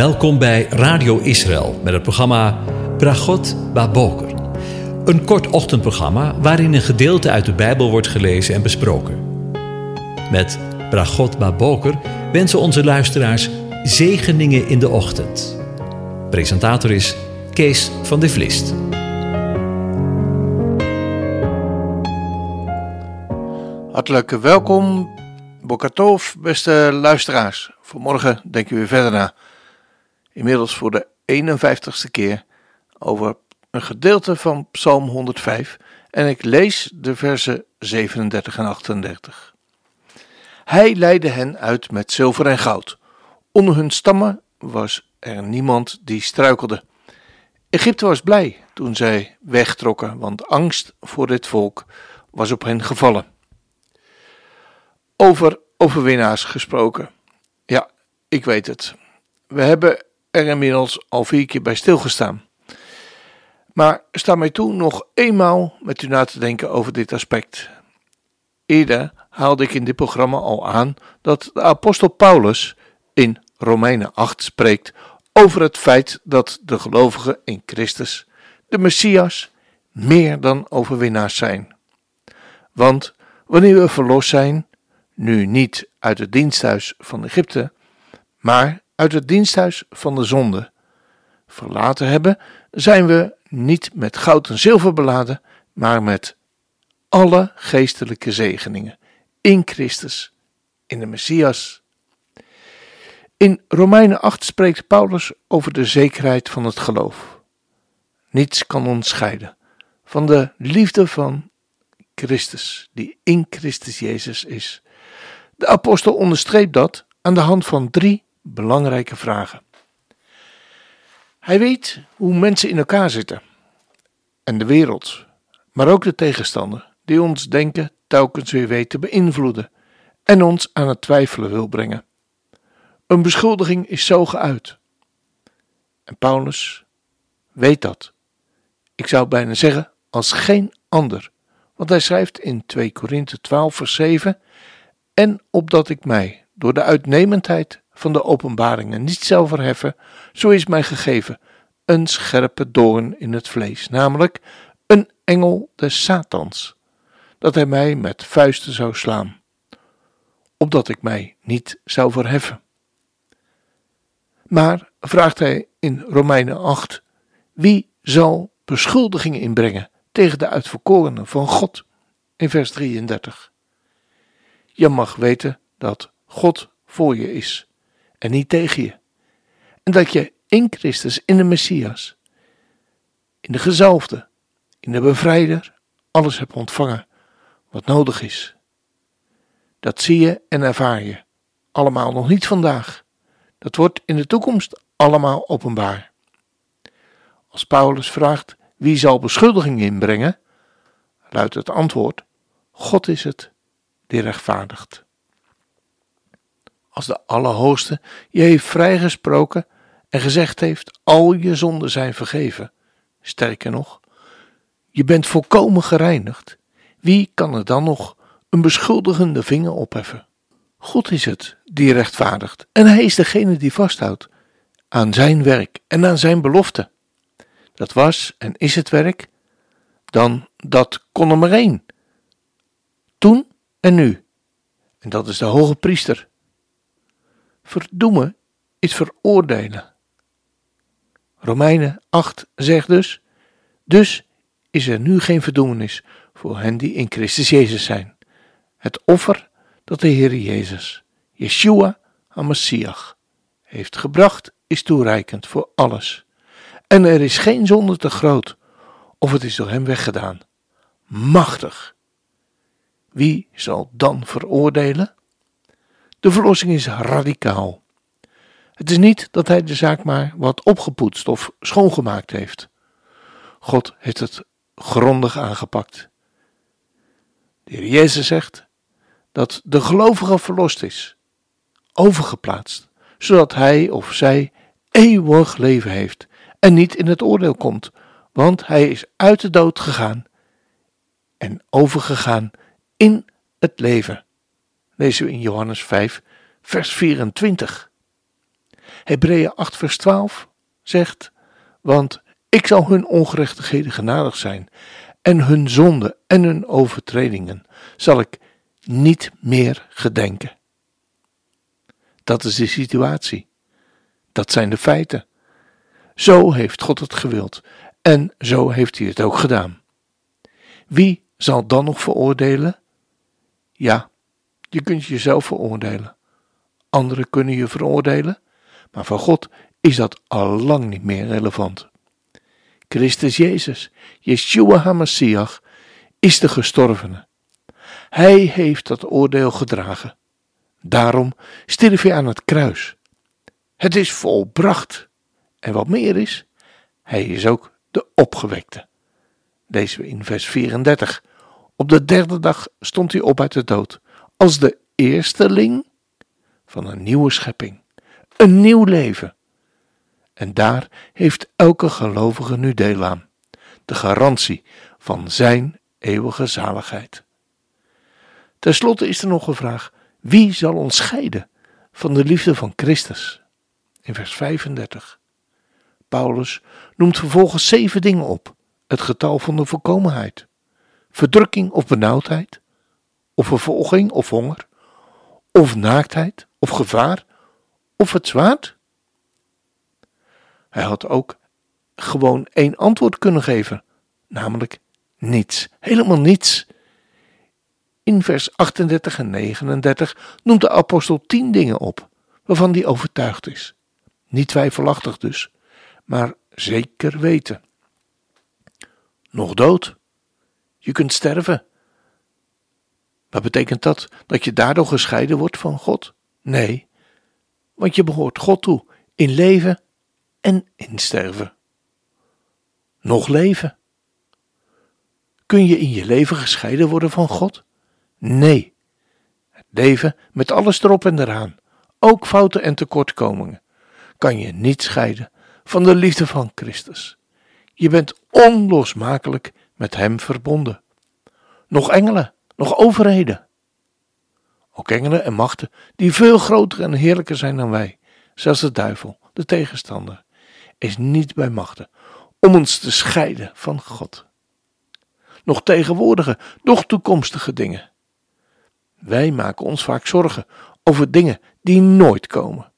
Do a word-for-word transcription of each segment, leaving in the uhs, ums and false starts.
Welkom bij Radio Israël met het programma Brachot Baboker. Een kort ochtendprogramma waarin een gedeelte uit de Bijbel wordt gelezen en besproken. Met Brachot Baboker wensen onze luisteraars zegeningen in de ochtend. Presentator is Kees van de Vlist. Hartelijk welkom, Boker Tov, beste luisteraars. Vanmorgen denken we weer verder na. Inmiddels voor de eenenvijftigste keer over een gedeelte van Psalm honderdvijf en ik lees de versen zevenendertig en achtendertig. Hij leidde hen uit met zilver en goud. Onder hun stammen was er niemand die struikelde. Egypte was blij toen zij wegtrokken, want angst voor dit volk was op hen gevallen. Over overwinnaars gesproken. Ja, ik weet het. We hebben er inmiddels al vier keer bij stilgestaan. Maar sta mij toe nog eenmaal met u na te denken over dit aspect. Eerder haalde ik in dit programma al aan dat de apostel Paulus in Romeinen acht spreekt over het feit dat de gelovigen in Christus, de Messias, meer dan overwinnaars zijn. Want wanneer we verlost zijn, nu niet uit het diensthuis van Egypte, maar uit het diensthuis van de zonde, verlaten hebben, zijn we niet met goud en zilver beladen, maar met alle geestelijke zegeningen in Christus, in de Messias. In Romeinen acht spreekt Paulus over de zekerheid van het geloof. Niets kan ons scheiden van de liefde van Christus, die in Christus Jezus is. De apostel onderstreept dat aan de hand van drie belangrijke vragen. Hij weet hoe mensen in elkaar zitten en de wereld, maar ook de tegenstander die ons denken telkens weer weet te beïnvloeden en ons aan het twijfelen wil brengen. Een beschuldiging is zo geuit. En Paulus weet dat. Ik zou bijna zeggen als geen ander, want hij schrijft in twee Korinthe twaalf vers zeven: en opdat ik mij door de uitnemendheid van de openbaringen niet zelf verheffen, zo is mij gegeven een scherpe doorn in het vlees, namelijk een engel des Satans, dat hij mij met vuisten zou slaan, opdat ik mij niet zou verheffen. Maar, vraagt hij in Romeinen acht, wie zal beschuldigingen inbrengen tegen de uitverkorenen van God? In vers drieëndertig. Je mag weten dat God voor je is en niet tegen je. En dat je in Christus, in de Messias, in de gezalfde, in de bevrijder, alles hebt ontvangen wat nodig is. Dat zie je en ervaar je. Allemaal nog niet vandaag. Dat wordt in de toekomst allemaal openbaar. Als Paulus vraagt wie zal beschuldiging inbrengen, luidt het antwoord: God is het die rechtvaardigt. Als de Allerhoogste je heeft vrijgesproken en gezegd heeft: al je zonden zijn vergeven. Sterker nog, je bent volkomen gereinigd. Wie kan er dan nog een beschuldigende vinger opheffen? God is het die rechtvaardigt en hij is degene die vasthoudt aan zijn werk en aan zijn belofte. Dat was en is het werk, dan dat kon er maar één. Toen en nu. En dat is de hoge priester. Verdoemen is veroordelen. Romeinen acht zegt dus: dus is er nu geen verdoemenis voor hen die in Christus Jezus zijn. Het offer dat de Heer Jezus, Yeshua HaMashiach, heeft gebracht is toereikend voor alles. En er is geen zonde te groot, of het is door hem weggedaan. Machtig. Wie zal dan veroordelen? De verlossing is radicaal. Het is niet dat hij de zaak maar wat opgepoetst of schoongemaakt heeft. God heeft het grondig aangepakt. De Heer Jezus zegt dat de gelovige verlost is, overgeplaatst, zodat hij of zij eeuwig leven heeft en niet in het oordeel komt, want hij is uit de dood gegaan en overgegaan in het leven. Lezen we in Johannes vijf, vers vierentwintig. Hebreeën acht vers twaalf zegt, want ik zal hun ongerechtigheden genadig zijn en hun zonden en hun overtredingen zal ik niet meer gedenken. Dat is de situatie. Dat zijn de feiten. Zo heeft God het gewild en zo heeft hij het ook gedaan. Wie zal dan nog veroordelen? Ja, je kunt jezelf veroordelen. Anderen kunnen je veroordelen, maar voor God is dat al lang niet meer relevant. Christus Jezus, Yeshua HaMashiach, is de gestorvene. Hij heeft dat oordeel gedragen. Daarom stierf hij aan het kruis. Het is volbracht. En wat meer is, hij is ook de opgewekte. Lezen we in vers vierendertig. Op de derde dag stond hij op uit de dood, als de eersteling van een nieuwe schepping, een nieuw leven. En daar heeft elke gelovige nu deel aan, de garantie van zijn eeuwige zaligheid. Ten slotte is er nog een vraag, wie zal ons scheiden van de liefde van Christus? In vers vijfendertig. Paulus noemt vervolgens zeven dingen op, het getal van de volkomenheid. Verdrukking of benauwdheid, of vervolging of honger, of naaktheid of gevaar, of het zwaard. Hij had ook gewoon één antwoord kunnen geven, namelijk niets, helemaal niets. In vers achtendertig en negenendertig noemt de apostel tien dingen op, waarvan hij overtuigd is. Niet twijfelachtig dus, maar zeker weten. Nog dood. Je kunt sterven. Wat betekent dat? Dat je daardoor gescheiden wordt van God? Nee, want je behoort God toe in leven en in sterven. Nog leven. Kun je in je leven gescheiden worden van God? Nee. Het leven met alles erop en eraan, ook fouten en tekortkomingen, kan je niet scheiden van de liefde van Christus. Je bent onlosmakelijk met hem verbonden. Nog engelen, nog overheden. Ook engelen en machten die veel groter en heerlijker zijn dan wij. Zelfs de duivel, de tegenstander, is niet bij machten om ons te scheiden van God. Nog tegenwoordige, nog toekomstige dingen. Wij maken ons vaak zorgen over dingen die nooit komen.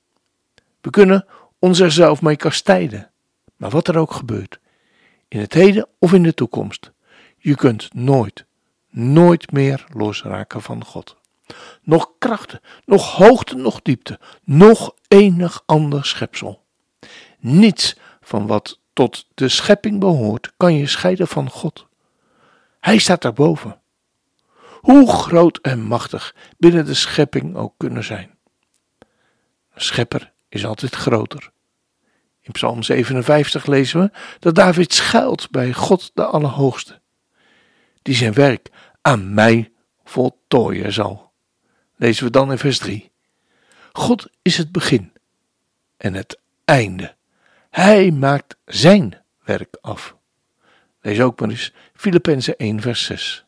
We kunnen ons er zelf mee kastijden, maar wat er ook gebeurt, in het heden of in de toekomst, je kunt nooit, nooit meer losraken van God. Nog krachten, nog hoogte, nog diepte, nog enig ander schepsel. Niets van wat tot de schepping behoort, kan je scheiden van God. Hij staat daarboven. Hoe groot en machtig binnen de schepping ook kunnen zijn. Een schepper is altijd groter. In Psalm zevenenvijftig lezen we dat David schuilt bij God de Allerhoogste, die zijn werk aan mij voltooien zal. Lezen we dan in vers drie. God is het begin en het einde. Hij maakt zijn werk af. Lees ook maar eens Filippenzen één vers zes.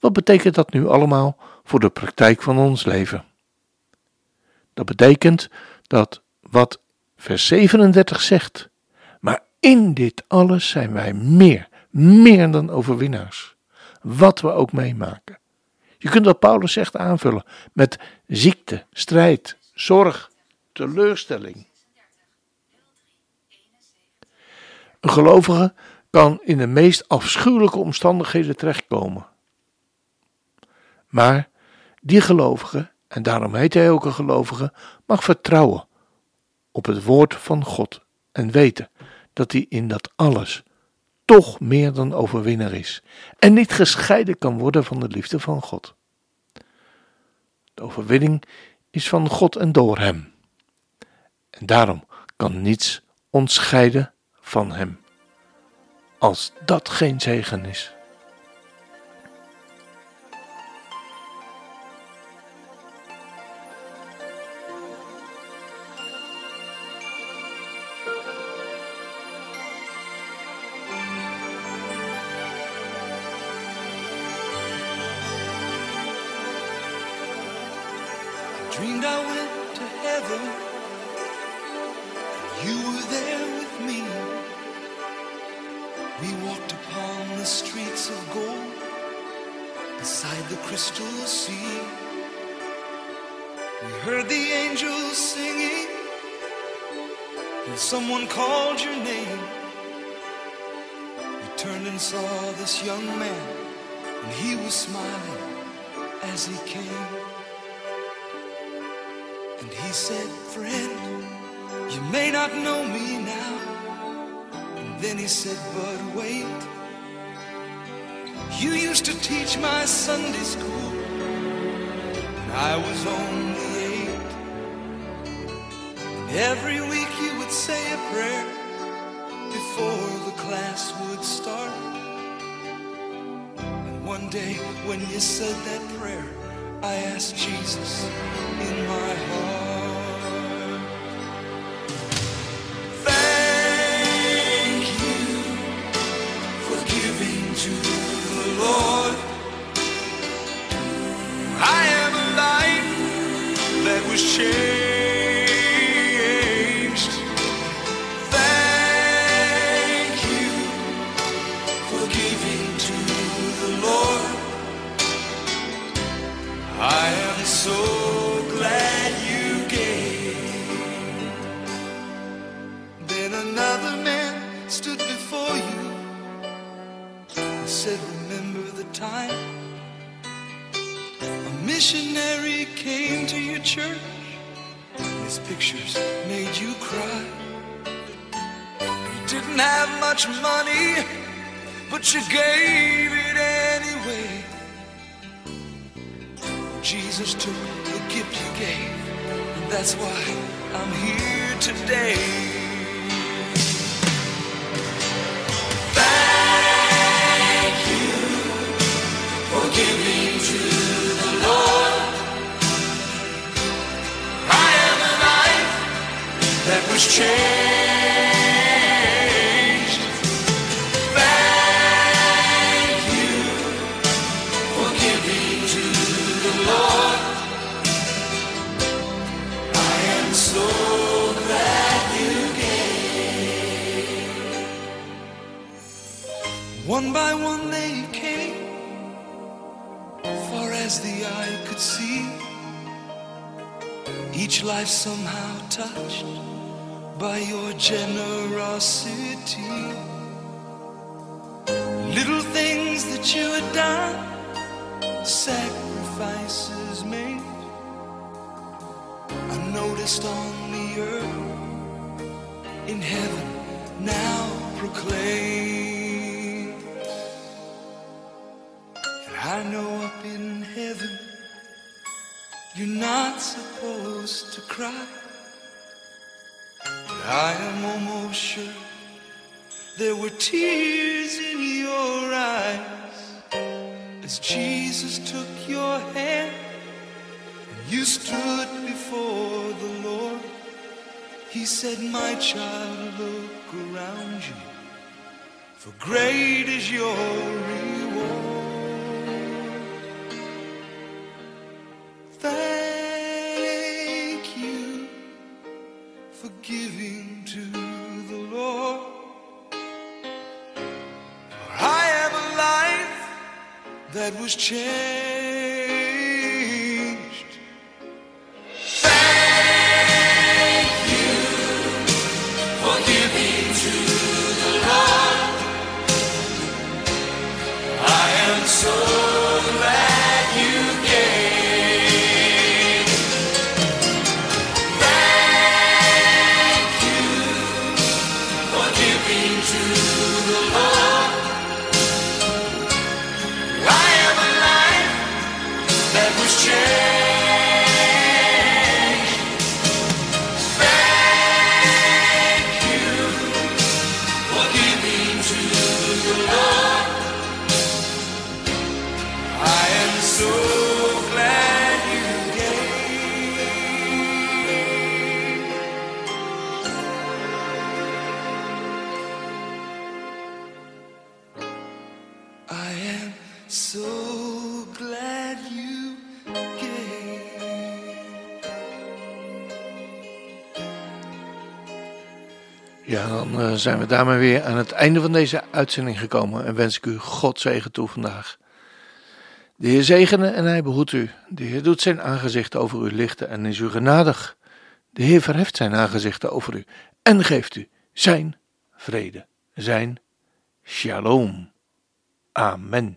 Wat betekent dat nu allemaal voor de praktijk van ons leven? Dat betekent dat wat vers zevenendertig zegt, maar in dit alles zijn wij meer, meer dan overwinnaars, wat we ook meemaken. Je kunt wat Paulus zegt aanvullen met ziekte, strijd, zorg, teleurstelling. Een gelovige kan in de meest afschuwelijke omstandigheden terechtkomen. Maar die gelovige, en daarom heet hij ook een gelovige, mag vertrouwen op het woord van God en weten dat hij in dat alles toch meer dan overwinnaar is en niet gescheiden kan worden van de liefde van God. De overwinning is van God en door hem. En daarom kan niets ons scheiden van hem, als dat geen zegen is. I dreamed I went to heaven. You were there with me. We walked upon the streets of gold, beside the crystal sea. We heard the angels singing, and someone called your name. We turned and saw this young man, and he was smiling as he came. And he said, "Friend, you may not know me now." And then he said, "But wait, you used to teach my Sunday school, and I was only eight. And every week you would say a prayer before the class would start. And one day when you said that prayer, I asked Jesus in my heart. Was changed. Thank you for giving to the Lord. I am so glad you gave." Then another man stood before you and said, "Remember the time a missionary came to your church? His pictures made you cry. You didn't have much money, but you gave it anyway. Jesus took the gift you gave, and that's why I'm here today. Thank you for giving to the Lord. That was changed. Thank you for giving to the Lord. I am so glad you gave." One by one they came, far as the eye could see. Each life somehow touched by your generosity. Little things that you had done, sacrifices made, I noticed on the earth, in heaven now proclaimed. And I know up in heaven you're not supposed to cry, but I am almost sure there were tears in your eyes as Jesus took your hand and you stood before the Lord. He said, "My child, look around you, for great is your reward. Thank for giving to the Lord. For I am a life that was changed. Thank you for giving to the Lord. I am so..." Ja, dan uh, zijn we daarmee weer aan het einde van deze uitzending gekomen en wens ik u Gods zegen toe vandaag. De Heer zegene en hij behoedt u. De Heer doet zijn aangezicht over u lichten en is u genadig. De Heer verheft zijn aangezicht over u en geeft u zijn vrede, zijn shalom. Amen.